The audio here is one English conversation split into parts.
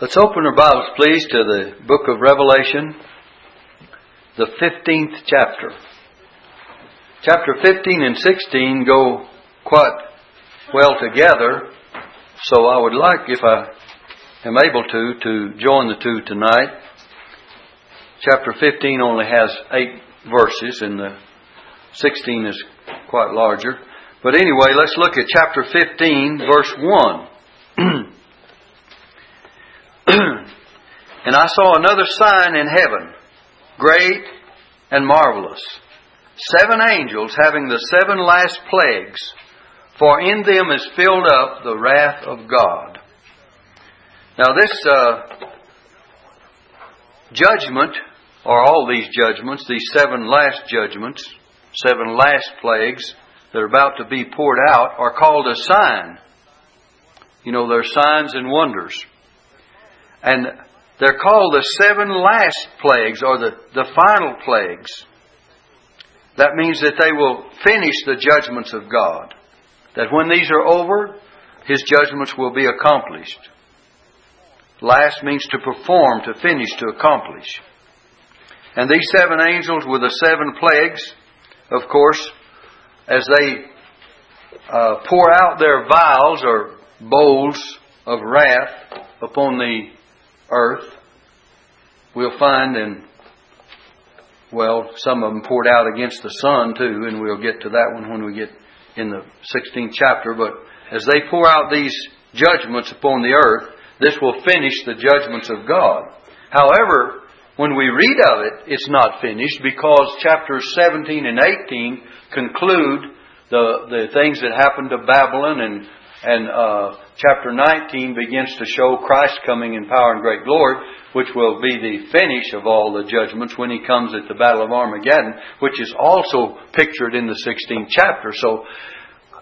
Let's open our Bibles, please, to the book of Revelation, the 15th chapter. Chapter 15 and 16 go quite well together, so I would like, if I am able to join the two tonight. Chapter 15 only has 8 verses, and the 16 is quite larger. But anyway, let's look at chapter 15, verse 1. And I saw another sign in heaven, great and marvelous, 7 angels having the 7 last plagues, for in them is filled up the wrath of God. Now this judgment, or all these judgments, these 7 last judgments, 7 last plagues that are about to be poured out, are called a sign. You know, they're signs and wonders. And they're called the 7 last plagues, or the final plagues. That means that they will finish the judgments of God. That when these are over, His judgments will be accomplished. Last means to perform, to finish, to accomplish. And these 7 angels with the 7 plagues, of course, as they pour out their vials or bowls of wrath upon the earth, we'll find, and well, some of them poured out against the sun too, and we'll get to that one when we get in the 16th chapter. But as they pour out these judgments upon the earth, this will finish the judgments of God. However, when we read of it, it's not finished, because chapters 17 and 18 conclude the things that happened to Babylon, and chapter 19 begins to show Christ coming in power and great glory, which will be the finish of all the judgments when He comes at the Battle of Armageddon, which is also pictured in the 16th chapter. So,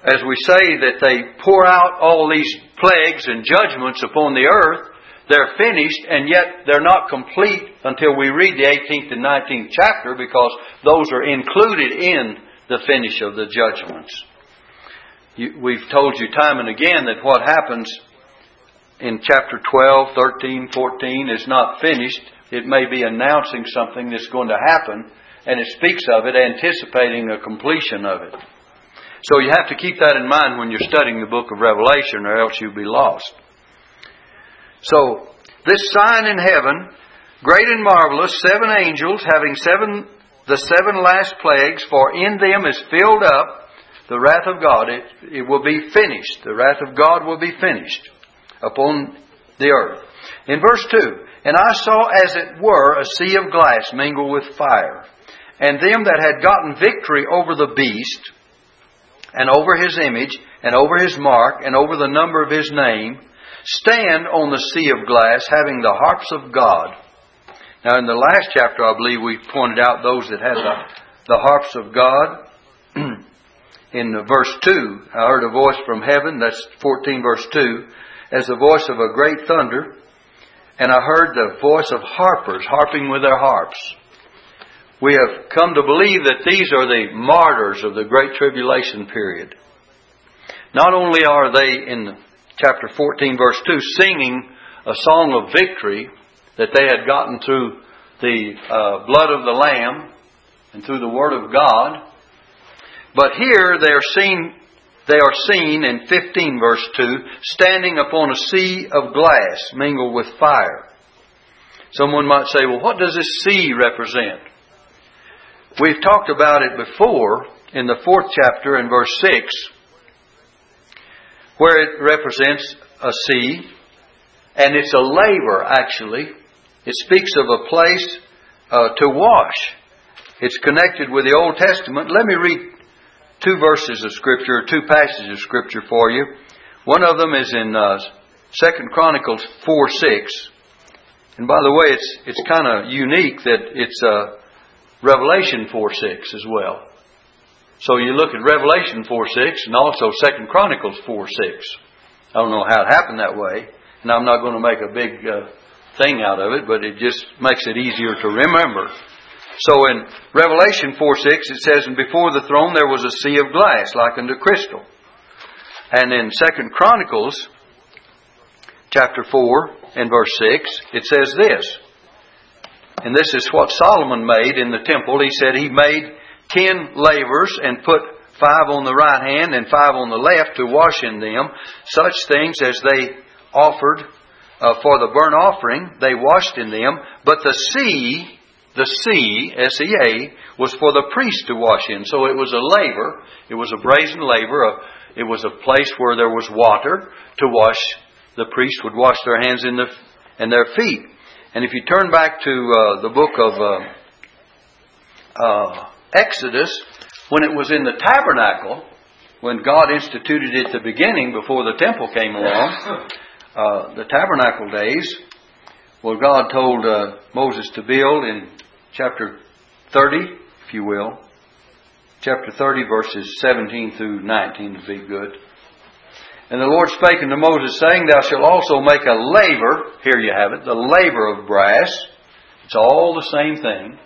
as we say that they pour out all these plagues and judgments upon the earth, they're finished, and yet they're not complete until we read the 18th and 19th chapter, because those are included in the finish of the judgments. We've told you time and again that what happens in chapter 12, 13, 14 is not finished. It may be announcing something that's going to happen, and it speaks of it anticipating a completion of it. So you have to keep that in mind when you're studying the book of Revelation, or else you'll be lost. So, this sign in heaven, great and marvelous, 7 angels having the 7 last plagues, for in them is filled up the wrath of God. It will be finished. The wrath of God will be finished upon the earth. In verse 2, and I saw as it were a sea of glass mingled with fire, and them that had gotten victory over the beast, and over his image, and over his mark, and over the number of his name, stand on the sea of glass, having the harps of God. Now in the last chapter, I believe we pointed out those that had the harps of God. In verse 2, I heard a voice from heaven, that's 14 verse 2, as the voice of a great thunder, and I heard the voice of harpers, harping with their harps. We have come to believe that these are the martyrs of the Great Tribulation period. Not only are they, in chapter 14 verse 2, singing a song of victory that they had gotten through the blood of the Lamb and through the Word of God, but here they are seen in 15 verse 2, standing upon a sea of glass mingled with fire. Someone might say, well, what does this sea represent? We've talked about it before in the 4th chapter in verse 6, where it represents a sea, and it's a laver, actually. It speaks of a place to wash. It's connected with the Old Testament. Let me read 2 verses of Scripture, 2 passages of Scripture for you. One of them is in 2 Chronicles 4:6. And by the way, it's kind of unique that it's Revelation 4:6 as well. So you look at Revelation 4:6 and also 2 Chronicles 4:6. I don't know how it happened that way, and I'm not going to make a big thing out of it, but it just makes it easier to remember. So in Revelation 4:6 it says, and before the throne there was a sea of glass like unto crystal. And in 2 Chronicles chapter 4 in verse 6, it says this. And this is what Solomon made in the temple. He said he made 10 lavers and put 5 on the right hand and 5 on the left to wash in them such things as they offered for the burnt offering. They washed in them, but the sea, S-E-A, was for the priest to wash in. So it was a laver. It was a brazen laver. It was a place where there was water to wash. The priest would wash their hands and their feet. And if you turn back to the book of Exodus, when it was in the tabernacle, when God instituted it at the beginning before the temple came along, the tabernacle days, well, God told Moses to build in chapter 30, if you will. Chapter 30, verses 17 through 19 to be good. And the Lord spake unto Moses, saying, Thou shalt also make a laver, here you have it, the laver of brass. It's all the same thing.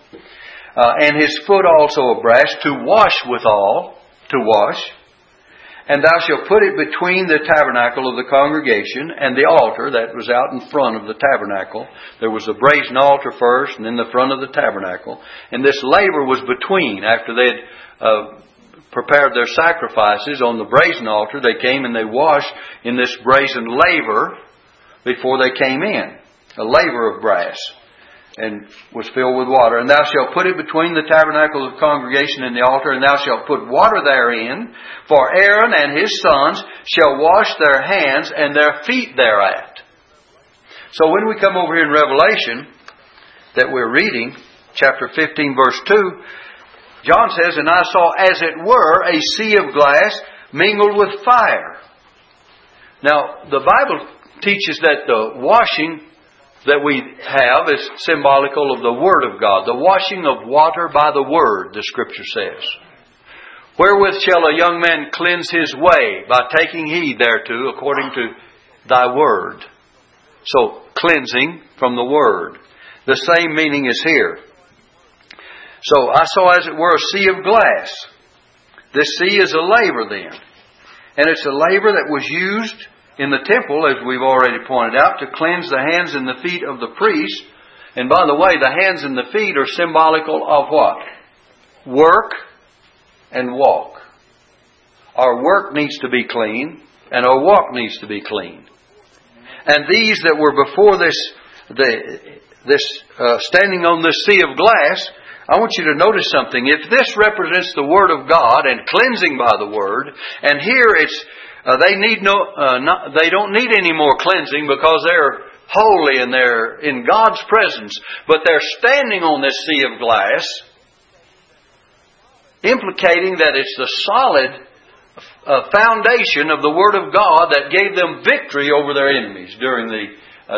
And his foot also of brass, to wash withal, to wash. And thou shalt put it between the tabernacle of the congregation and the altar that was out in front of the tabernacle. There was the brazen altar first and then the front of the tabernacle. And this laver was between, after they had prepared their sacrifices on the brazen altar, they came and they washed in this brazen laver before they came in. A laver of brass, and was filled with water. And thou shalt put it between the tabernacle of the congregation and the altar, and thou shalt put water therein, for Aaron and his sons shall wash their hands and their feet thereat. So when we come over here in Revelation that we're reading, chapter 15, verse 2, John says, And I saw as it were a sea of glass mingled with fire. Now, the Bible teaches that the washing that we have is symbolical of the Word of God. The washing of water by the Word, the Scripture says. Wherewith shall a young man cleanse his way? By taking heed thereto, according to Thy Word. So, cleansing from the Word. The same meaning is here. So, I saw as it were a sea of glass. This sea is a laver then. And it's a laver that was used in the temple, as we've already pointed out, to cleanse the hands and the feet of the priest. And by the way, the hands and the feet are symbolical of what? Work and walk. Our work needs to be clean, and our walk needs to be clean. And these that were before this standing on this sea of glass, I want you to notice something. If this represents the Word of God and cleansing by the Word, and here it's they don't need any more cleansing because they're holy and they're in God's presence. But they're standing on this sea of glass, implicating that it's the solid foundation of the Word of God that gave them victory over their enemies during the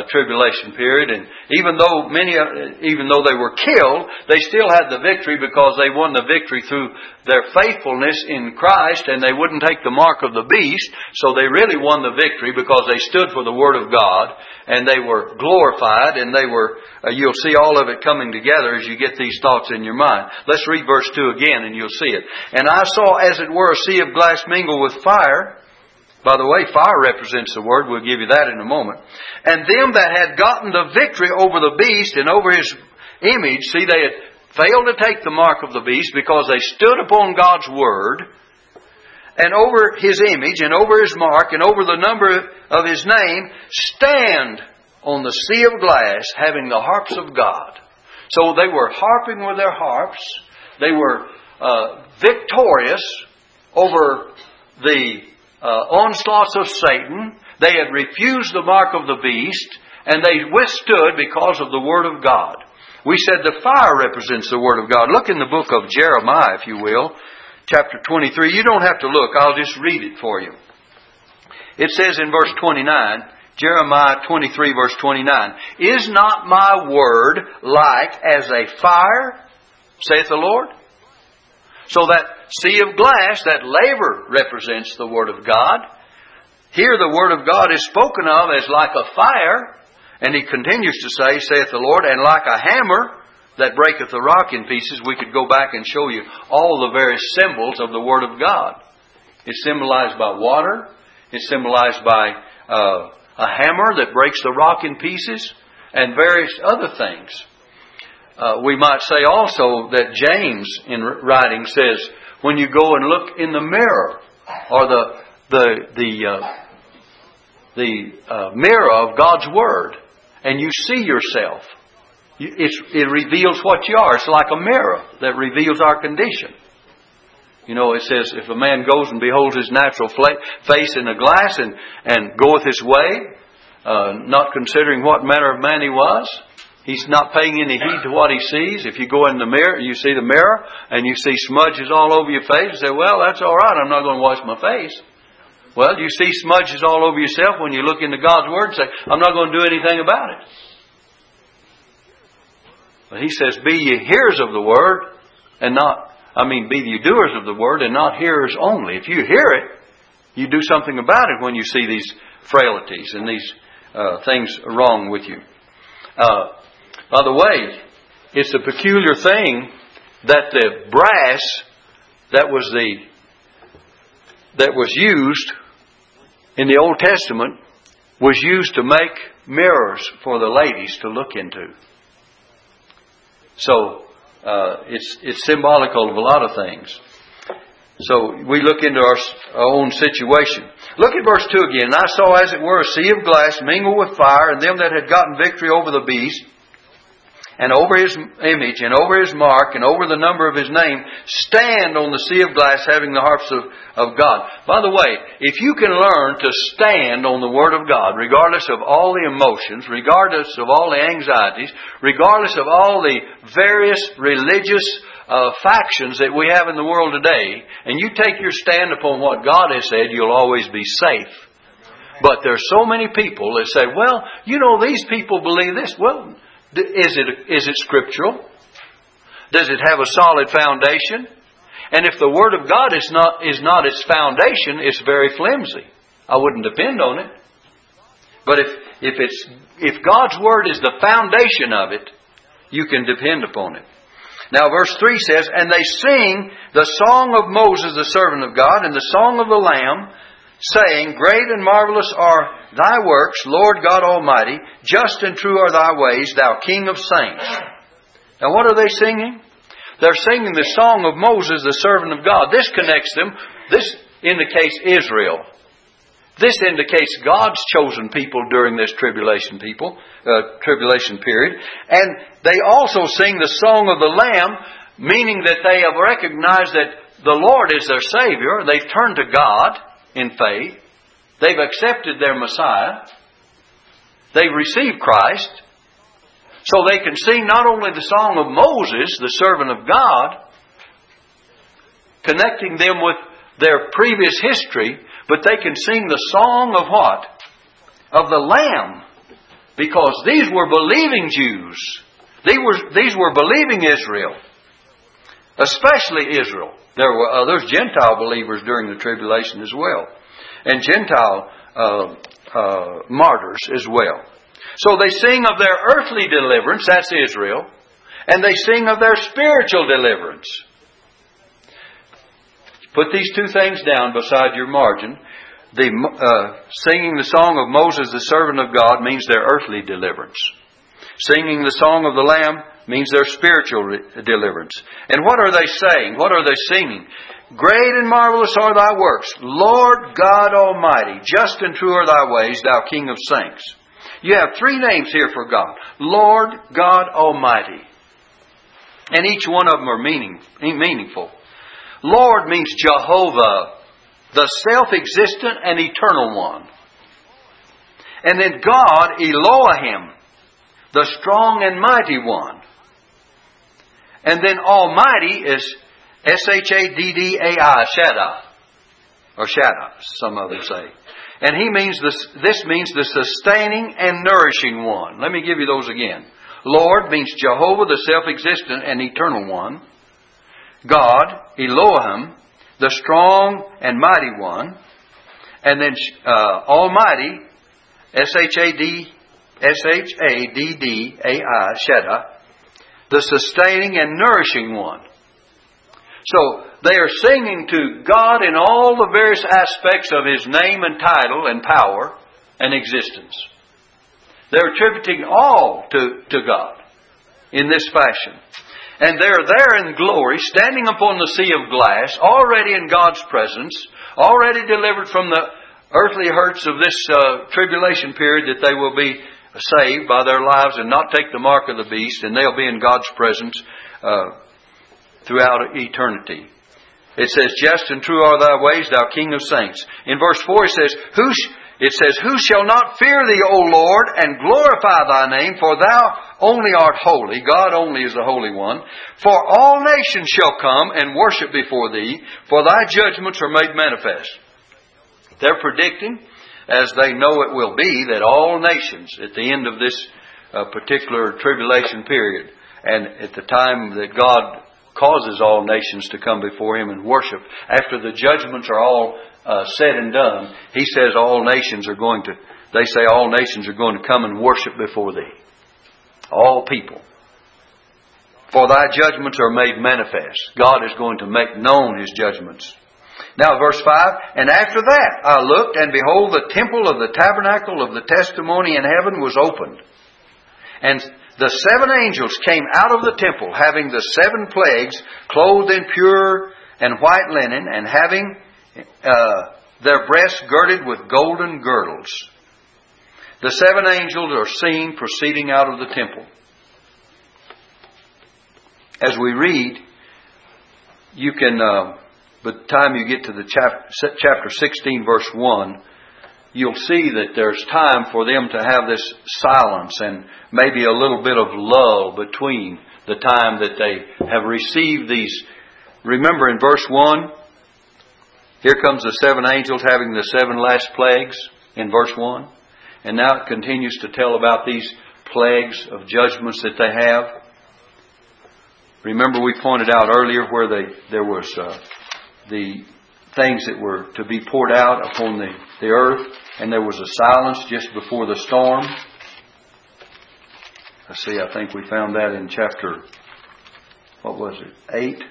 tribulation period. And even though they were killed, they still had the victory because they won the victory through their faithfulness in Christ, and they wouldn't take the mark of the beast. So they really won the victory because they stood for the Word of God, and they were glorified, and they were you'll see all of it coming together as you get these thoughts in your mind. Let's read verse 2 again and you'll see it. And I saw as it were a sea of glass mingled with fire. By the way, fire represents the Word. We'll give you that in a moment. And them that had gotten the victory over the beast and over his image, see, they had failed to take the mark of the beast because they stood upon God's Word, and over his image and over his mark and over the number of his name, stand on the sea of glass having the harps of God. So they were harping with their harps. They were victorious over the onslaughts of Satan. They had refused the mark of the beast, and they withstood because of the Word of God. We said the fire represents the Word of God. Look in the book of Jeremiah, if you will, chapter 23. You don't have to look. I'll just read it for you. It says in verse 29, Jeremiah 23, verse 29, Is not my word like as a fire, saith the Lord? So that sea of glass, that laver, represents the Word of God. Here the Word of God is spoken of as like a fire. And he continues to say, saith the Lord, and like a hammer that breaketh the rock in pieces. We could go back and show you all the various symbols of the Word of God. It's symbolized by water. It's symbolized by a hammer that breaks the rock in pieces, and various other things. We might say also that James, in writing, says, when you go and look in the mirror, or the mirror of God's Word, and you see yourself, it reveals what you are. It's like a mirror that reveals our condition. You know, it says, if a man goes and beholds his natural face in a glass and goeth his way, not considering what manner of man he was, he's not paying any heed to what he sees. If you go in the mirror, you see the mirror, and you see smudges all over your face, you say, well, that's all right, I'm not going to wash my face. Well, you see smudges all over yourself when you look into God's Word and say, I'm not going to do anything about it. But He says, be ye hearers of the Word, and be ye doers of the Word, and not hearers only. If you hear it, you do something about it when you see these frailties and these things wrong with you. By the way, it's a peculiar thing that the brass that was used in the Old Testament was used to make mirrors for the ladies to look into. So it's symbolical of a lot of things. So we look into our own situation. Look at verse 2 again. And I saw as it were a sea of glass mingled with fire, and them that had gotten victory over the beast, and over his image, and over his mark, and over the number of his name, stand on the sea of glass, having the harps of God. By the way, if you can learn to stand on the Word of God, regardless of all the emotions, regardless of all the anxieties, regardless of all the various religious factions that we have in the world today, and you take your stand upon what God has said, you'll always be safe. But there's so many people that say, well, you know, these people believe this. Well, is it scriptural? Does it have a solid foundation? And if the Word of God is not its foundation, it's very flimsy. I wouldn't depend on it. But if God's Word is the foundation of it, you can depend upon it. Now verse 3 says, and they sing the song of Moses, the servant of God, and the song of the Lamb, saying, great and marvelous are Thy works, Lord God Almighty. Just and true are Thy ways, Thou King of saints. Now what are they singing? They're singing the song of Moses, the servant of God. This connects them. This indicates Israel. This indicates God's chosen people during this tribulation period. And they also sing the song of the Lamb, meaning that they have recognized that the Lord is their Savior. They've turned to God in faith. They've accepted their Messiah. They've received Christ. So they can sing not only the song of Moses, the servant of God, connecting them with their previous history, but they can sing the song of what? Of the Lamb. Because these were believing Jews. These were believing Israel. Especially Israel. There were others, Gentile believers during the tribulation as well. And Gentile martyrs as well. So they sing of their earthly deliverance, that's Israel. And they sing of their spiritual deliverance. Put these two things down beside your margin. Singing the song of Moses, the servant of God, means their earthly deliverance. Singing the song of the Lamb means their spiritual deliverance. And what are they saying? What are they singing? Great and marvelous are Thy works, Lord God Almighty. Just and true are Thy ways, Thou King of saints. You have three names here for God. Lord God Almighty. And each one of them are meaningful. Lord means Jehovah, the self-existent and eternal one. And then God, Elohim, the strong and mighty one. And then Almighty is S-H-A-D-D-A-I, Shaddai. Or Shaddai, some others say. And he means this means the sustaining and nourishing one. Let me give you those again. Lord means Jehovah, the self-existent and eternal one. God, Elohim, the strong and mighty one. And then Almighty, S-H-A-D-D-A-I, Shaddai, the sustaining and nourishing one. So, they are singing to God in all the various aspects of His name and title and power and existence. They're attributing all to God in this fashion. And they're there in glory, standing upon the sea of glass, already in God's presence, already delivered from the earthly hurts of this tribulation period, that they will be saved by their lives and not take the mark of the beast, and they'll be in God's presence throughout eternity. It says, "Just and true are thy ways, thou King of saints." In verse 4 it says, "Who shall not fear thee, O Lord, and glorify thy name? For thou only art holy." God only is the Holy One. "For all nations shall come and worship before thee, for thy judgments are made manifest." They're predicting, as they know it will be, that all nations at the end of this particular tribulation period, and at the time that God causes all nations to come before Him and worship, after the judgments are all said and done, He says all nations are going to come and worship before Thee. All people. "For Thy judgments are made manifest." God is going to make known His judgments. Now verse 5, "And after that I looked, and behold, the temple of the tabernacle of the testimony in heaven was opened. And the seven angels came out of the temple, having the seven plagues, clothed in pure and white linen, and having their breasts girded with golden girdles." The seven angels are seen proceeding out of the temple. As we read, you can, by the time you get to the chapter 16, verse 1, you'll see that there's time for them to have this silence and maybe a little bit of lull between the time that they have received these. Remember in verse 1, here comes the seven angels having the seven last plagues in verse 1. And now it continues to tell about these plagues of judgments that they have. Remember we pointed out earlier where there was the things that were to be poured out upon the earth. And there was a silence just before the storm. I think we found that in chapter, 8.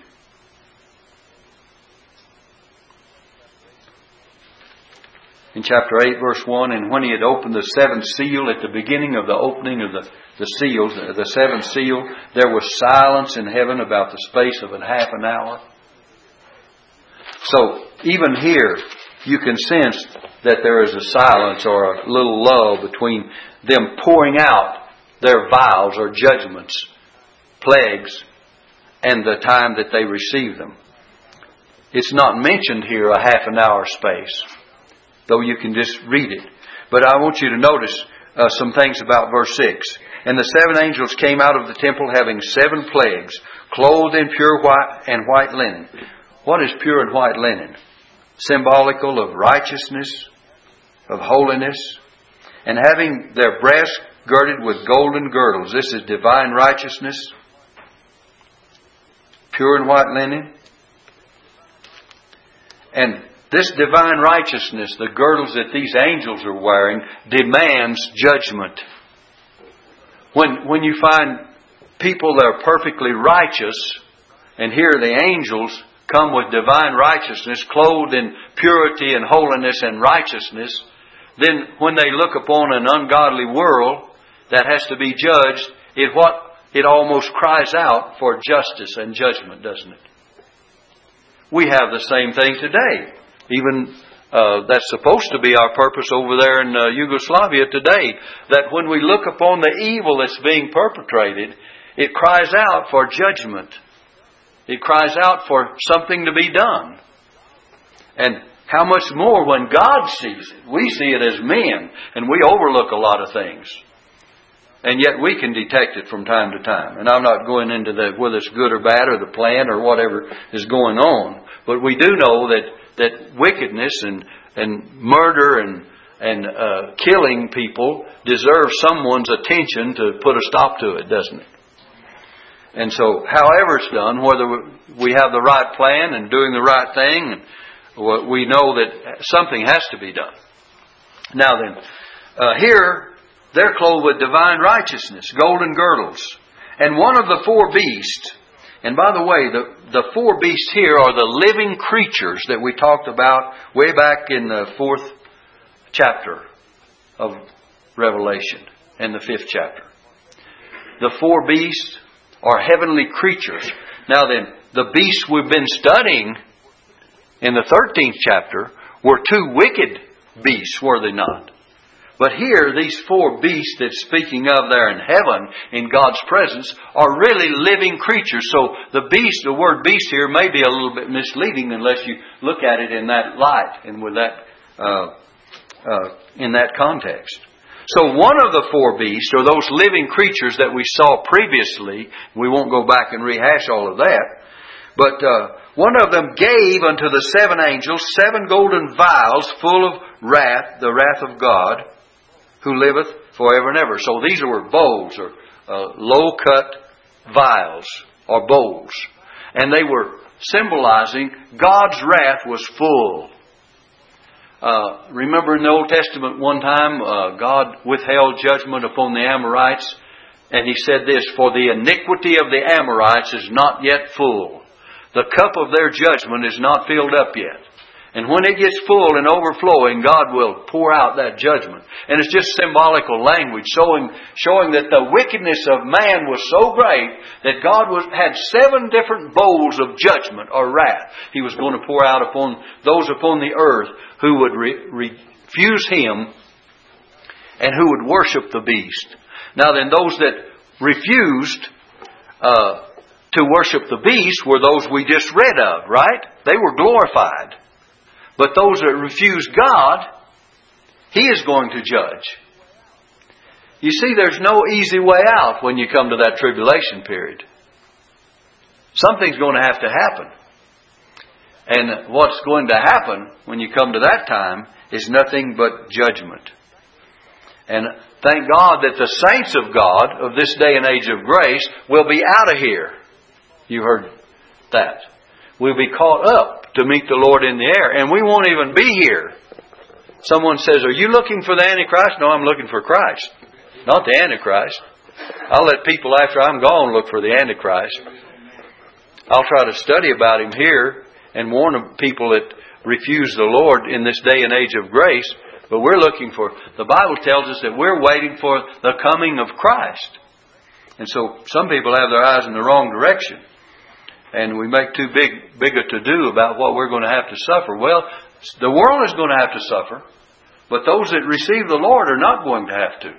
In chapter 8, verse 1, "And when he had opened the seventh seal," at the beginning of the opening of the seals, the seventh seal, "there was silence in heaven about the space of half an hour." So, even here, you can sense that there is a silence or a little lull between them pouring out their vials or judgments, plagues, and the time that they receive them. It's not mentioned here a half an hour space, though you can just read it. But I want you to notice some things about verse 6. "And the seven angels came out of the temple having seven plagues, clothed in pure white and white linen." What is pure and white linen? Symbolical of righteousness, of holiness, "and having their breasts girded with golden girdles." This is divine righteousness. Pure and white linen. And this divine righteousness, the girdles that these angels are wearing, demands judgment. When you find people that are perfectly righteous, and here the angels come with divine righteousness, clothed in purity and holiness and righteousness, then when they look upon an ungodly world that has to be judged, it almost cries out for justice and judgment, doesn't it? We have the same thing today. Even that's supposed to be our purpose over there in Yugoslavia today, that when we look upon the evil that's being perpetrated, it cries out for judgment. It cries out for something to be done. And how much more when God sees it? We see it as men, and we overlook a lot of things. And yet we can detect it from time to time. And I'm not going into whether it's good or bad or the plan or whatever is going on. But we do know that wickedness and murder and killing people deserves someone's attention to put a stop to it, doesn't it? And so, however it's done, whether we have the right plan and doing the right thing, we know that something has to be done. Now then, here, they're clothed with divine righteousness, golden girdles. And one of the four beasts, and by the way, the four beasts here are the living creatures that we talked about way back in the 4th chapter of Revelation in the 5th chapter. The four beasts are heavenly creatures. Now then, the beasts we've been studying in the 13th chapter were two wicked beasts, were they not? But here, these four beasts that's speaking of there in heaven, in God's presence, are really living creatures. So the beast, the word beast here may be a little bit misleading unless you look at it in that light and with that in that context. So one of the four beasts, or those living creatures that we saw previously, we won't go back and rehash all of that, but one of them gave unto the seven angels 7 golden vials full of wrath, the wrath of God, who liveth forever and ever. So these were bowls, or low-cut vials, or bowls. And they were symbolizing God's wrath was full. Remember in the Old Testament one time, God withheld judgment upon the Amorites, and He said this, "For the iniquity of the Amorites is not yet full. The cup of their judgment is not filled up yet." And when it gets full and overflowing, God will pour out that judgment. And it's just symbolical language showing that the wickedness of man was so great that God had 7 different bowls of judgment or wrath He was going to pour out upon those upon the earth who would refuse Him and who would worship the beast. Now then, those that refused to worship the beast were those we just read of, right? They were glorified. But those that refuse God, He is going to judge. You see, there's no easy way out when you come to that tribulation period. Something's going to have to happen. And what's going to happen when you come to that time is nothing but judgment. And thank God that the saints of God of this day and age of grace will be out of here. You heard that. We'll be caught up to meet the Lord in the air. And we won't even be here. Someone says, "Are you looking for the Antichrist?" No, I'm looking for Christ. Not the Antichrist. I'll let people after I'm gone look for the Antichrist. I'll try to study about him here and warn people that refuse the Lord in this day and age of grace. But we're looking for... The Bible tells us that we're waiting for the coming of Christ. And so some people have their eyes in the wrong direction. And we make too big a to-do about what we're going to have to suffer. Well, the world is going to have to suffer. But those that receive the Lord are not going to have to.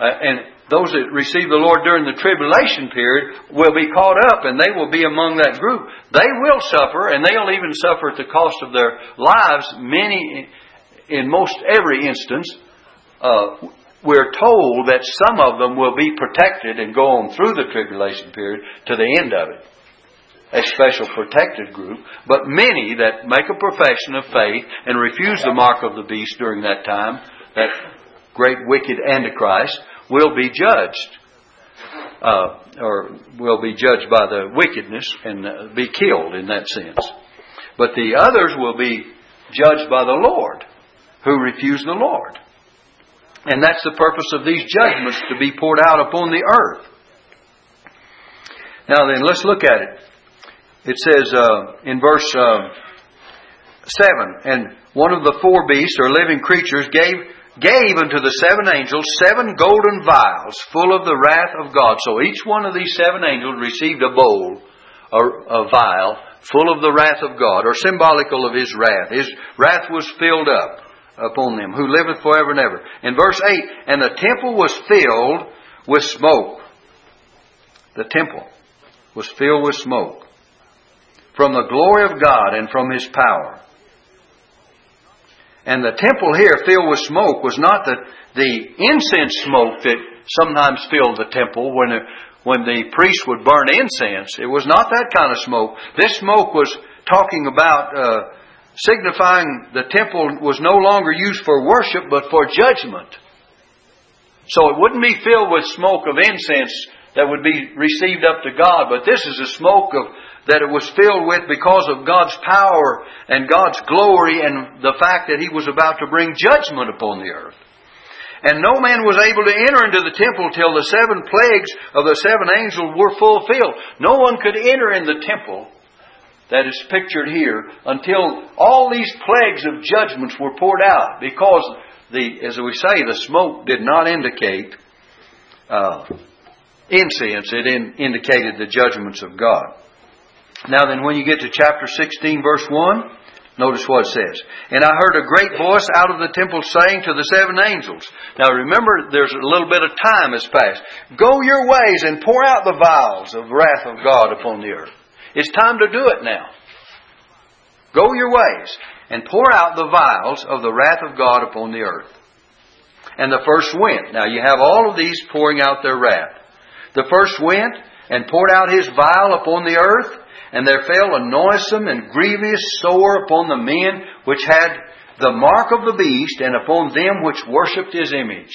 And those that receive the Lord during the tribulation period will be caught up and they will be among that group. They will suffer, and they'll even suffer at the cost of their lives. Many, in most every instance, we're told that some of them will be protected and go on through the tribulation period to the end of it. A special protected group, but many that make a profession of faith and refuse the mark of the beast during that time, that great wicked Antichrist, will be judged, or will be judged by the wickedness and be killed in that sense. But the others will be judged by the Lord, who refuse the Lord. And that's the purpose of these judgments, to be poured out upon the earth. Now then, let's look at it. It says in verse 7, "And one of the four beasts, or living creatures, gave unto the 7 angels 7 golden vials full of the wrath of God." So each one of these 7 angels received a bowl, or a vial, full of the wrath of God, or symbolical of His wrath. His wrath was filled up upon them, who liveth forever and ever. In verse 8, "And the temple was filled with smoke." The temple was filled with smoke. "From the glory of God and from His power." And the temple here filled with smoke was not the incense smoke that sometimes filled the temple when the priest would burn incense. It was not that kind of smoke. This smoke was talking about signifying the temple was no longer used for worship but for judgment. So it wouldn't be filled with smoke of incense that would be received up to God, but this is a smoke of that it was filled with because of God's power and God's glory and the fact that He was about to bring judgment upon the earth. "And no man was able to enter into the temple till the 7 plagues of the 7 angels were fulfilled." No one could enter in the temple that is pictured here until all these plagues of judgments were poured out, because as we say, the smoke did not indicate incense. It indicated the judgments of God. Now then, when you get to chapter 16, verse 1, notice what it says. And I heard a great voice out of the temple saying to the seven angels. Now remember, there's a little bit of time has passed. Go your ways and pour out the vials of wrath of God upon the earth. It's time to do it now. Go your ways and pour out the vials of the wrath of God upon the earth. And the first went. Now you have all of these pouring out their wrath. The first went and poured out his vial upon the earth, and there fell a noisome and grievous sore upon the men which had the mark of the beast, and upon them which worshipped his image.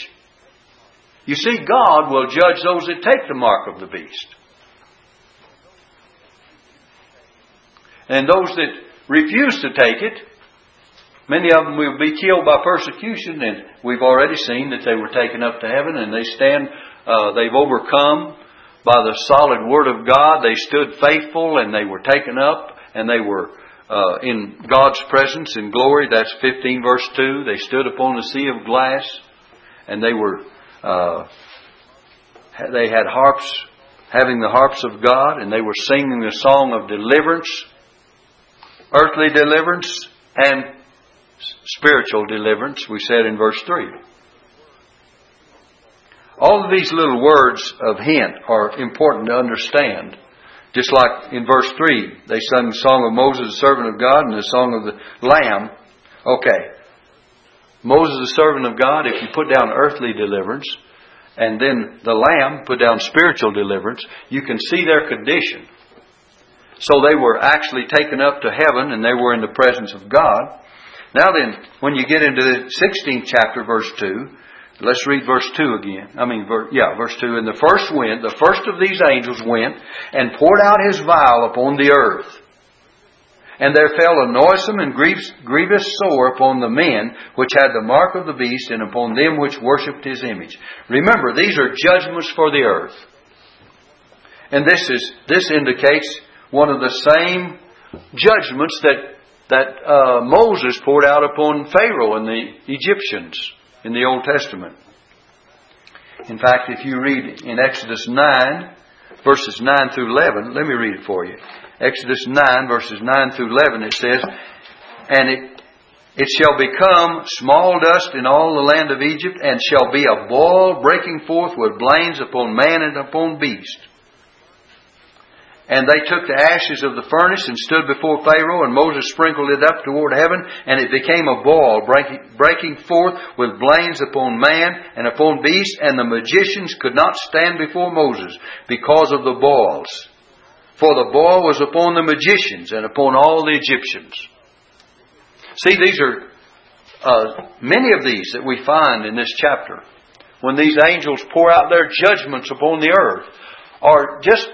You see, God will judge those that take the mark of the beast. And those that refuse to take it, many of them will be killed by persecution, and we've already seen that they were taken up to heaven, and they've overcome by the solid Word of God. They stood faithful, and they were taken up, and they were in God's presence in glory. That's 15 verse 2. They stood upon the sea of glass, and they had harps, having the harps of God, and they were singing the song of deliverance, earthly deliverance, and spiritual deliverance, we said in verse 3. All of these little words of hint are important to understand. Just like in verse 3, they sung the song of Moses, the servant of God, and the song of the Lamb. Okay. Moses, the servant of God, if you put down earthly deliverance, and then the Lamb, put down spiritual deliverance, you can see their condition. So they were actually taken up to heaven, and they were in the presence of God. Now then, when you get into the 16th chapter, verse 2, let's read verse 2 again. Verse 2. And the first of these angels went and poured out his vial upon the earth. And there fell a noisome and grievous sore upon the men which had the mark of the beast, and upon them which worshipped his image. Remember, these are judgments for the earth. And this indicates one of the same judgments that Moses poured out upon Pharaoh and the Egyptians in the Old Testament. In fact, if you read in Exodus 9, verses 9 through 11, let me read it for you. Exodus 9, verses 9 through 11, it says, And it shall become small dust in all the land of Egypt, and shall be a boil breaking forth with blains upon man and upon beast. And they took the ashes of the furnace and stood before Pharaoh, and Moses sprinkled it up toward heaven, and it became a boil, breaking forth with blains upon man and upon beast, and the magicians could not stand before Moses because of the boils. For the boil was upon the magicians and upon all the Egyptians. See, these are many of these that we find in this chapter. When these angels pour out their judgments upon the earth, are just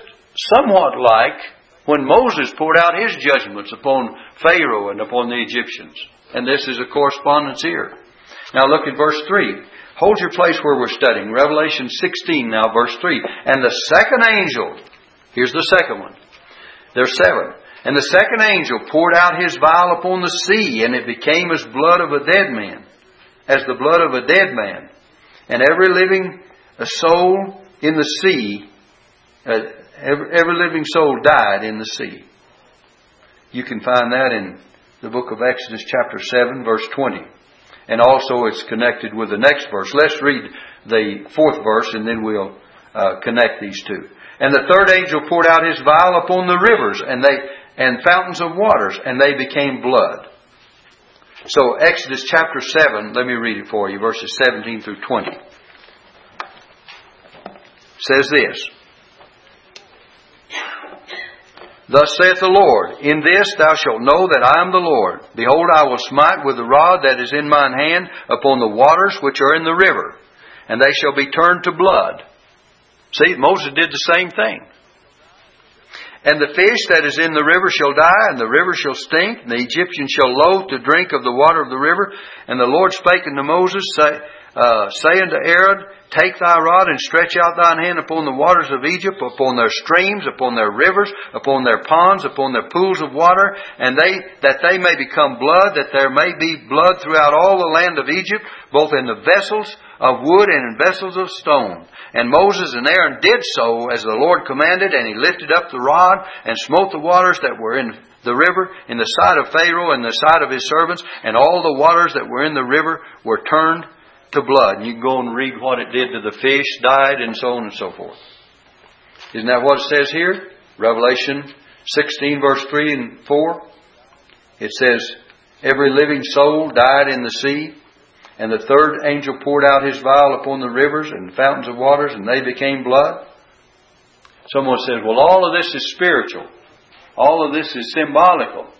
somewhat like when Moses poured out his judgments upon Pharaoh and upon the Egyptians. And this is a correspondence here. Now look at verse 3. Hold your place where we're studying. Revelation 16 now, verse 3. And the second angel, here's the second one. There's seven. And the second angel poured out his vial upon the sea, and it became as blood of a dead man, as the blood of a dead man. And every living soul in the sea... Every living soul died in the sea. You can find that in the book of Exodus chapter 7, verse 20. And also it's connected with the next verse. Let's read the fourth verse, and then we'll connect these two. And the third angel poured out his vial upon the rivers and fountains of waters, and they became blood. So Exodus chapter 7, let me read it for you, verses 17 through 20. It says this. Thus saith the Lord, in this thou shalt know that I am the Lord. Behold, I will smite with the rod that is in mine hand upon the waters which are in the river, and they shall be turned to blood. See, Moses did the same thing. And the fish that is in the river shall die, and the river shall stink, and the Egyptians shall loathe to drink of the water of the river. And the Lord spake unto Moses, saying to Aaron, take thy rod and stretch out thine hand upon the waters of Egypt, upon their streams, upon their rivers, upon their ponds, upon their pools of water, and that they may become blood, that there may be blood throughout all the land of Egypt, both in the vessels of wood and in vessels of stone. And Moses and Aaron did so as the Lord commanded, and he lifted up the rod and smote the waters that were in the river in the sight of Pharaoh and the sight of his servants, and all the waters that were in the river were turned to blood. And you can go and read what it did to the fish, died, and so on and so forth. Isn't that what it says here? Revelation 16 verse 3 and 4. It says, every living soul died in the sea, and the third angel poured out his vial upon the rivers and fountains of waters, and they became blood. Someone says, well, all of this is spiritual. All of this is symbolical.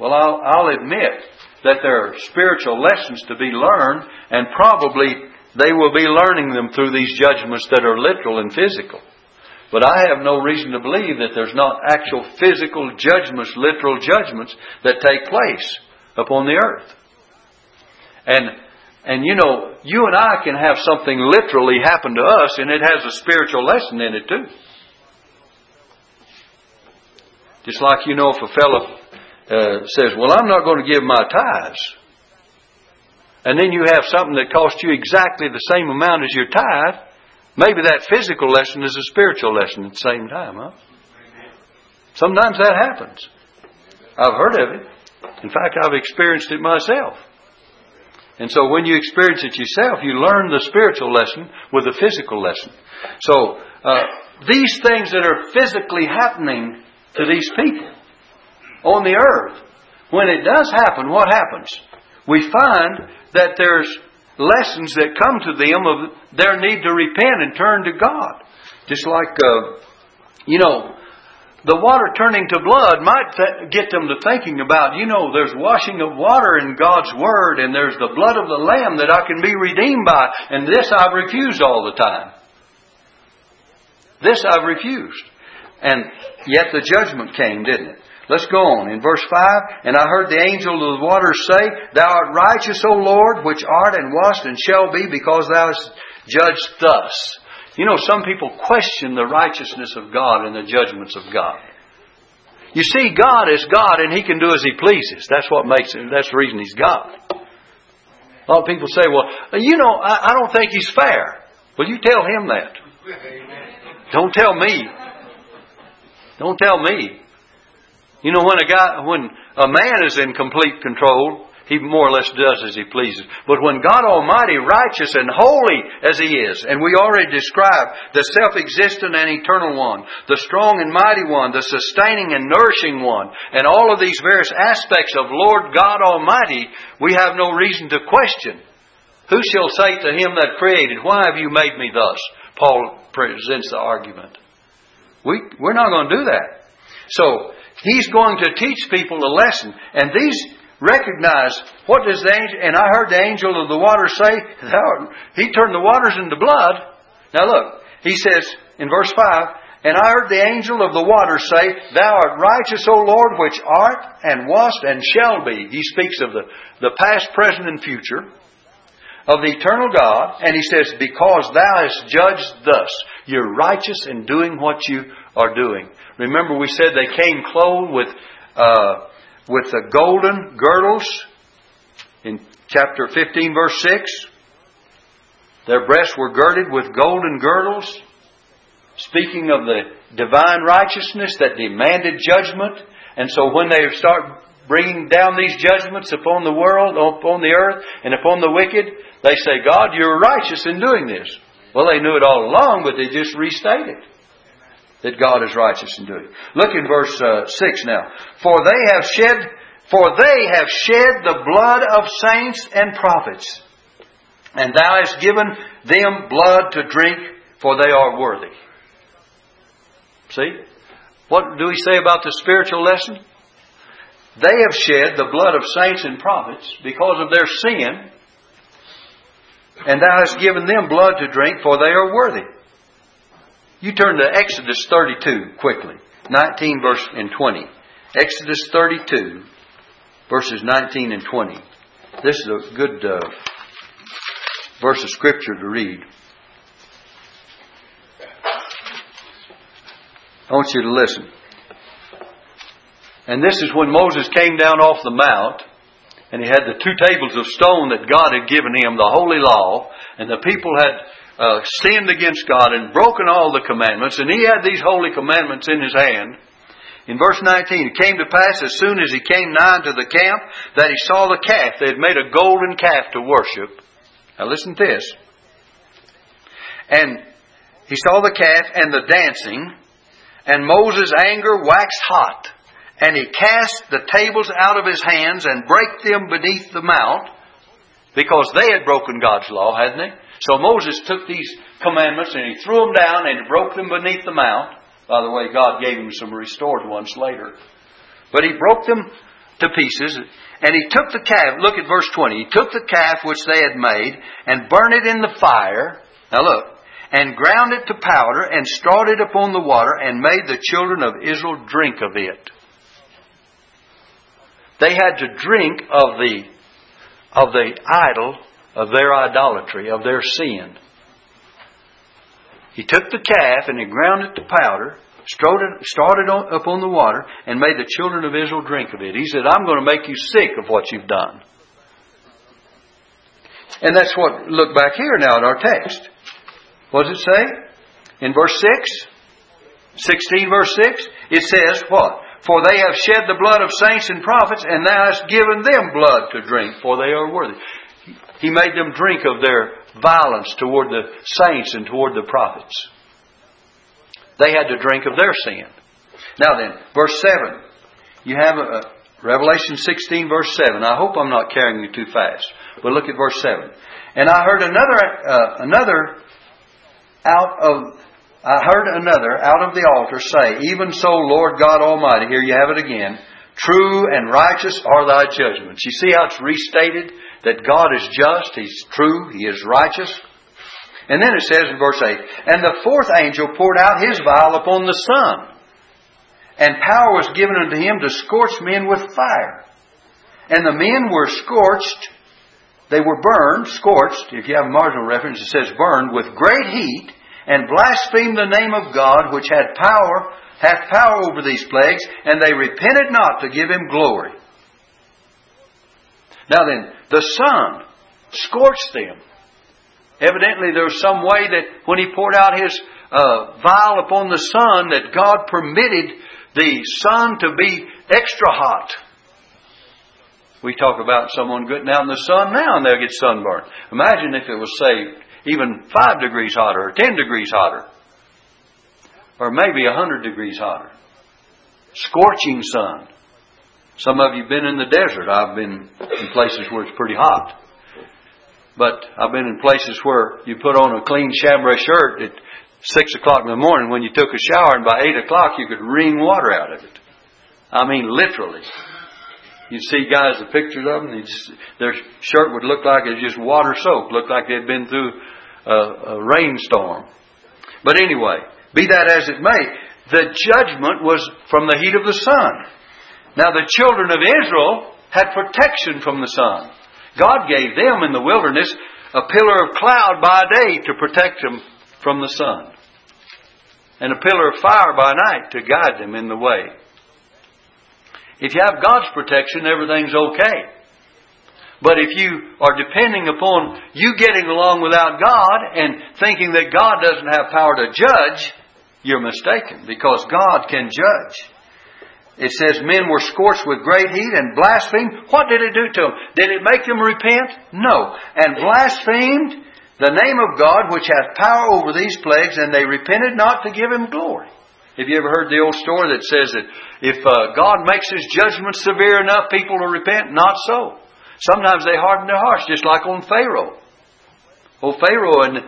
Well, I'll admit that there are spiritual lessons to be learned, and probably they will be learning them through these judgments that are literal and physical. But I have no reason to believe that there's not actual physical judgments, literal judgments that take place upon the earth. And you know, you and I can have something literally happen to us, and it has a spiritual lesson in it too. Just like, you know, if a fellow says, well, I'm not going to give my tithes, and then you have something that costs you exactly the same amount as your tithe, maybe that physical lesson is a spiritual lesson at the same time, huh? Sometimes that happens. I've heard of it. In fact, I've experienced it myself. And so when you experience it yourself, you learn the spiritual lesson with the physical lesson. So these things that are physically happening to these people on the earth, when it does happen, what happens? We find that there's lessons that come to them of their need to repent and turn to God. Just like, you know, the water turning to blood might get them to thinking about, you know, there's washing of water in God's Word, and there's the blood of the Lamb that I can be redeemed by, and this I've refused all the time. This I've refused. And yet the judgment came, didn't it? Let's go on. In verse 5, and I heard the angel of the waters say, thou art righteous, O Lord, which art and wast and shall be, because thou hast judged thus. You know, some people question the righteousness of God and the judgments of God. You see, God is God, and He can do as He pleases. That's what makes it. That's the reason He's God. A lot of people say, well, you know, I don't think He's fair. Well, you tell Him that. Don't tell me. Don't tell me. You know, when a man is in complete control, he more or less does as he pleases. But when God Almighty, righteous and holy as He is, and we already described the self-existent and eternal one, the strong and mighty one, the sustaining and nourishing one, and all of these various aspects of Lord God Almighty, we have no reason to question. Who shall say to Him that created, why have you made me thus? Paul presents the argument. We're not going to do that. So, He's going to teach people a lesson. And these recognize, what does the angel... And I heard the angel of the water say, He turned the waters into blood. Now look, he says in verse 5, and I heard the angel of the water say, thou art righteous, O Lord, which art and wast and shall be. He speaks of the past, present, and future of the eternal God. And he says, because thou hast judged thus. You're righteous in doing what you are doing. Remember, we said they came clothed with the golden girdles in chapter 15, verse 6. Their breasts were girded with golden girdles, speaking of the divine righteousness that demanded judgment. And so when they start bringing down these judgments upon the world, upon the earth, and upon the wicked, they say, God, you're righteous in doing this. Well, they knew it all along, but they just restated that God is righteous in doing. Look in verse 6 now. For they have shed the blood of saints and prophets, and thou hast given them blood to drink, for they are worthy. See? What do we say about the spiritual lesson? They have shed the blood of saints and prophets because of their sin, and thou hast given them blood to drink, for they are worthy. You turn to Exodus 32 quickly. 19 verse and 20. Exodus 32 verses 19 and 20. This is a good verse of Scripture to read. I want you to listen. And this is when Moses came down off the mount, and he had the 2 tables of stone that God had given him, the holy law, and the people had sinned against God and broken all the commandments, and he had these holy commandments in his hand. In verse 19, it came to pass as soon as he came nigh to the camp that he saw the calf. They had made a golden calf to worship. Now listen to this. And he saw the calf and the dancing, and Moses' anger waxed hot, and he cast the tables out of his hands and brake them beneath the mount, because they had broken God's law, hadn't they? So Moses took these commandments and he threw them down and broke them beneath the mount. By the way, God gave him some restored ones later. But he broke them to pieces. And he took the calf. Look at verse 20. He took the calf which they had made and burned it in the fire. Now look. And ground it to powder and strawed it upon the water and made the children of Israel drink of it. They had to drink of the idol, of their idolatry, of their sin. He took the calf and he ground it to powder, strawed it upon the water, and made the children of Israel drink of it. He said, I'm going to make you sick of what you've done. And that's what, look back here now at our text. What does it say? In verse 6, 16 verse 6, it says what? For they have shed the blood of saints and prophets, and thou hast given them blood to drink, for they are worthy. He made them drink of their violence toward the saints and toward the prophets. They had to drink of their sin. Now then, verse 7. You have Revelation 16, verse 7. I hope I'm not carrying you too fast. But look at verse 7. And I heard another out of the altar say, Even so, Lord God Almighty. Here you have it again. True and righteous are thy judgments. You see how it's restated that God is just, He's true, He is righteous. And then it says in verse 8, And the fourth angel poured out his vial upon the sun, and power was given unto him to scorch men with fire. And the men were scorched, they were burned, scorched, if you have a marginal reference, it says burned, with great heat, and blasphemed the name of God which hath power over these plagues, and they repented not to give Him glory. Now then, the sun scorched them. Evidently there was some way that when He poured out His vial upon the sun that God permitted the sun to be extra hot. We talk about someone getting out in the sun now and they'll get sunburned. Imagine if it was, say, even 5 degrees hotter or 10 degrees hotter. Or maybe 100 degrees hotter. Scorching sun. Some of you have been in the desert. I've been in places where it's pretty hot. But I've been in places where you put on a clean chambray shirt at 6 o'clock in the morning when you took a shower, and by 8 o'clock you could wring water out of it. I mean, literally. You'd see guys, the pictures of them, their shirt would look like it was just water soaked, looked like they'd been through a rainstorm. But anyway, be that as it may, the judgment was from the heat of the sun. Now the children of Israel had protection from the sun. God gave them in the wilderness a pillar of cloud by day to protect them from the sun. And a pillar of fire by night to guide them in the way. If you have God's protection, everything's okay. But if you are depending upon you getting along without God and thinking that God doesn't have power to judge, you're mistaken, because God can judge. It says men were scorched with great heat and blasphemed. What did it do to them? Did it make them repent? No. And blasphemed the name of God which hath power over these plagues, and they repented not to give Him glory. Have you ever heard the old story that says that if God makes His judgment severe enough, people will repent? Not so. Sometimes they harden their hearts, just like on Pharaoh. Oh, Pharaoh, and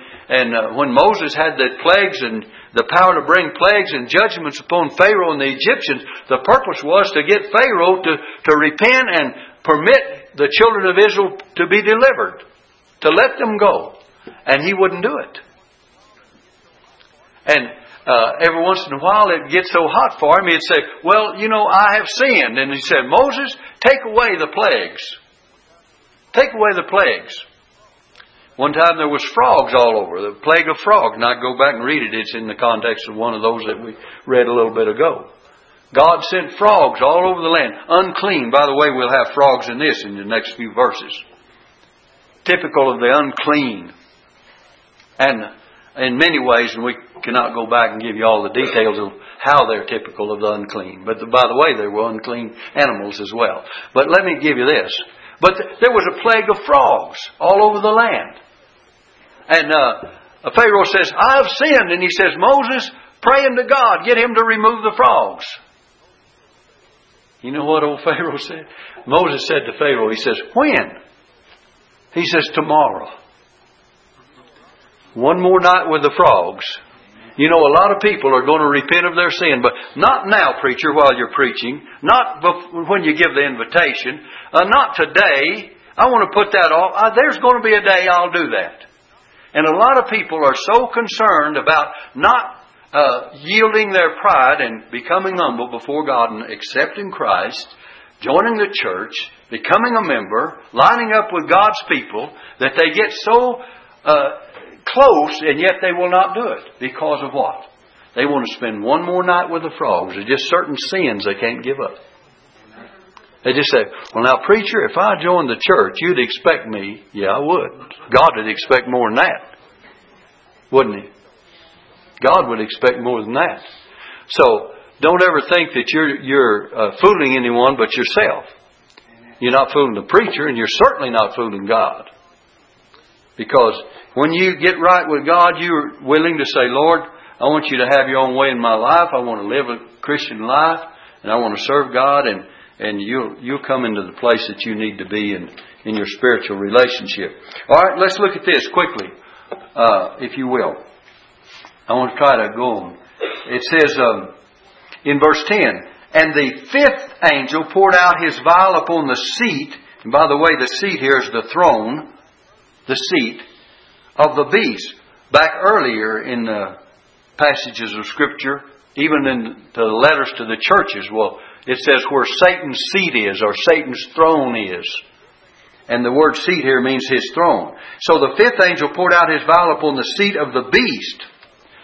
when Moses had the plagues and the power to bring plagues and judgments upon Pharaoh and the Egyptians, the purpose was to get Pharaoh to repent and permit the children of Israel to be delivered, to let them go. And he wouldn't do it. And every once in a while it gets so hot for him, he'd say, Well, I have sinned. And he said, Moses, take away the plagues. One time there was frogs all over, the plague of frogs. Now go back and read it. It's in the context of one of those that we read a little bit ago. God sent frogs all over the land, unclean. By the way, we'll have frogs in this in the next few verses. Typical of the unclean. And in many ways, and we cannot go back and give you all the details of how they're typical of the unclean. But by the way, there were unclean animals as well. But let me give you this. But there was a plague of frogs all over the land. And Pharaoh says, I have sinned. And he says, Moses, praying to God, get him to remove the frogs. You know what old Pharaoh said? Moses said to Pharaoh, he says, when? He says, tomorrow. One more night with the frogs. You know, a lot of people are going to repent of their sin, but not now, preacher, while you're preaching. Not when you give the invitation. Not today. I want to put that off. There's going to be a day I'll do that. And a lot of people are so concerned about not yielding their pride and becoming humble before God and accepting Christ, joining the church, becoming a member, lining up with God's people, that they get so close and yet they will not do it. Because of what? They want to spend one more night with the frogs. There's just certain sins they can't give up. They just say, well now preacher, if I joined the church, you'd expect me. Yeah, I would. God would expect more than that. Wouldn't He? God would expect more than that. So, don't ever think that you're fooling anyone but yourself. You're not fooling the preacher, and you're certainly not fooling God. Because when you get right with God, you're willing to say, Lord, I want you to have your own way in my life. I want to live a Christian life, and I want to serve God, and you'll come into the place that you need to be in your spiritual relationship. All right, let's look at this quickly, if you will. I want to try to go on. It says in verse 10, and the fifth angel poured out his vial upon the seat. And by the way, the seat here is the throne, the seat of the beast. Back earlier in the passages of Scripture, even in the letters to the churches, well, it says where Satan's seat is or Satan's throne is. And the word seat here means his throne. So the fifth angel poured out his vial upon the seat of the beast.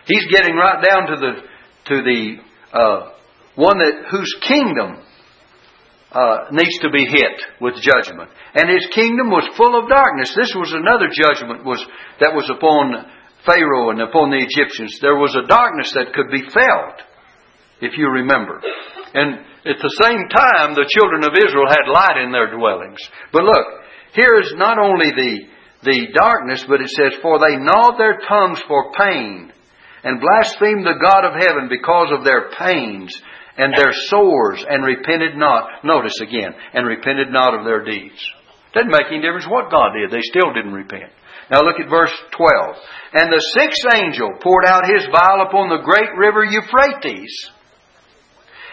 He's getting right down to the one that whose kingdom needs to be hit with judgment, and his kingdom was full of darkness. This was another judgment that was upon Pharaoh and upon the Egyptians. There was a darkness that could be felt, if you remember. And at the same time, the children of Israel had light in their dwellings. But look, here is not only the darkness, but it says, "For they gnawed their tongues for pain, and blasphemed the God of heaven because of their pains and their sores, and repented not." Notice again, and repented not of their deeds. Doesn't make any difference what God did. They still didn't repent. Now look at verse 12. And the sixth angel poured out his vial upon the great river Euphrates,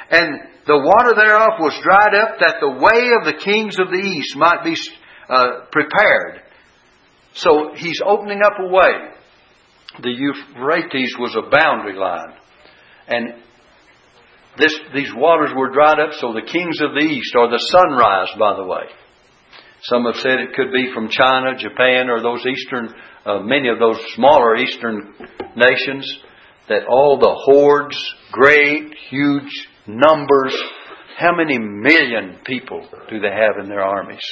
and the water thereof was dried up, that the way of the kings of the east might be prepared. So he's opening up a way. The Euphrates was a boundary line. And these waters were dried up, so the kings of the east, or the sunrise, by the way. Some have said it could be from China, Japan, or those eastern, many of those smaller eastern nations, that all the hordes, great, huge numbers, how many million people do they have in their armies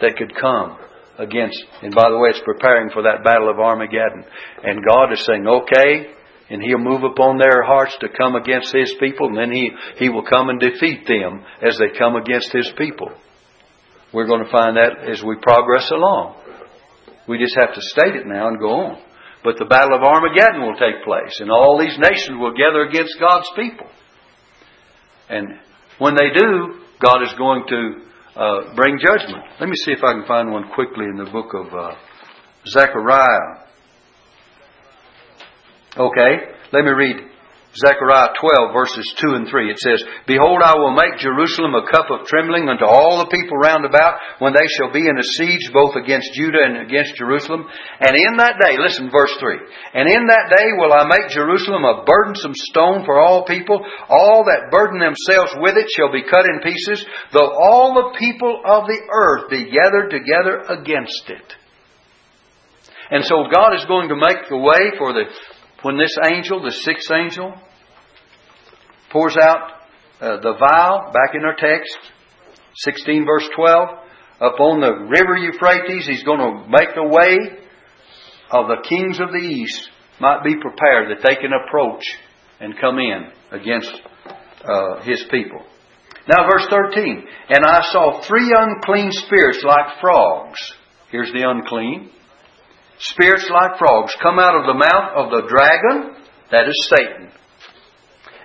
that could come against? And by the way, it's preparing for that battle of Armageddon. And God is saying, okay, and He'll move upon their hearts to come against His people, and then He will come and defeat them as they come against His people. We're going to find that as we progress along. We just have to state it now and go on. But the battle of Armageddon will take place, and all these nations will gather against God's people. And when they do, God is going to bring judgment. Let me see if I can find one quickly in the book of Zechariah. Okay, let me read Zechariah 12, verses 2 and 3. It says, "Behold, I will make Jerusalem a cup of trembling unto all the people round about, when they shall be in a siege both against Judah and against Jerusalem. And in that day," listen, verse 3, "and in that day will I make Jerusalem a burdensome stone for all people. All that burden themselves with it shall be cut in pieces, though all the people of the earth be gathered together against it." And so God is going to make the way for the... When this angel, the sixth angel, pours out the vial, back in our text, 16 verse 12, upon the river Euphrates, he's going to make the way of the kings of the east might be prepared that they can approach and come in against his people. Now verse 13, and I saw three unclean spirits like frogs. Here's the unclean. Spirits like frogs come out of the mouth of the dragon, that is Satan,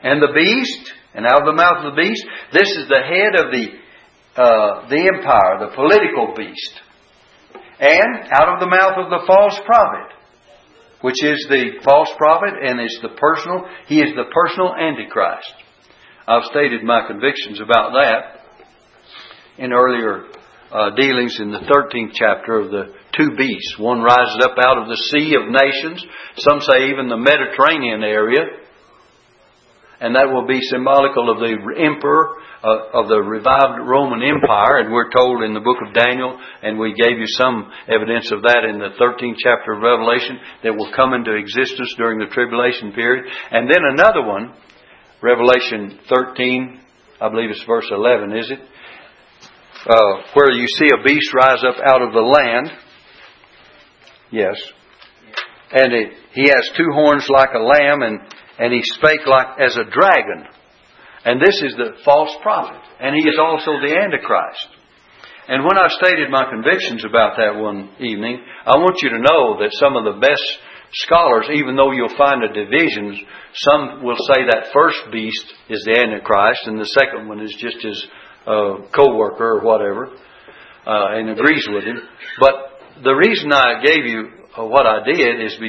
and the beast, and out of the mouth of the beast. This is the head of the empire, the political beast, and out of the mouth of the false prophet, which is the false prophet, and is the personal. He is the personal Antichrist. I've stated my convictions about that in earlier dealings in the 13th chapter of the two beasts. One rises up out of the sea of nations. Some say even the Mediterranean area. And that will be symbolical of the emperor of the revived Roman Empire. And we're told in the book of Daniel, and we gave you some evidence of that in the 13th chapter of Revelation, that will come into existence during the tribulation period. And then another one, Revelation 13, I believe it's verse 11, is it? Where you see a beast rise up out of the land. Yes. And he has two horns like a lamb, and he spake like as a dragon. And this is the false prophet. And he is also the Antichrist. And when I stated my convictions about that one evening, I want you to know that some of the best scholars, even though you'll find a division, some will say that first beast is the Antichrist and the second one is just his co-worker or whatever, and agrees with him. But the reason I gave you what I did is because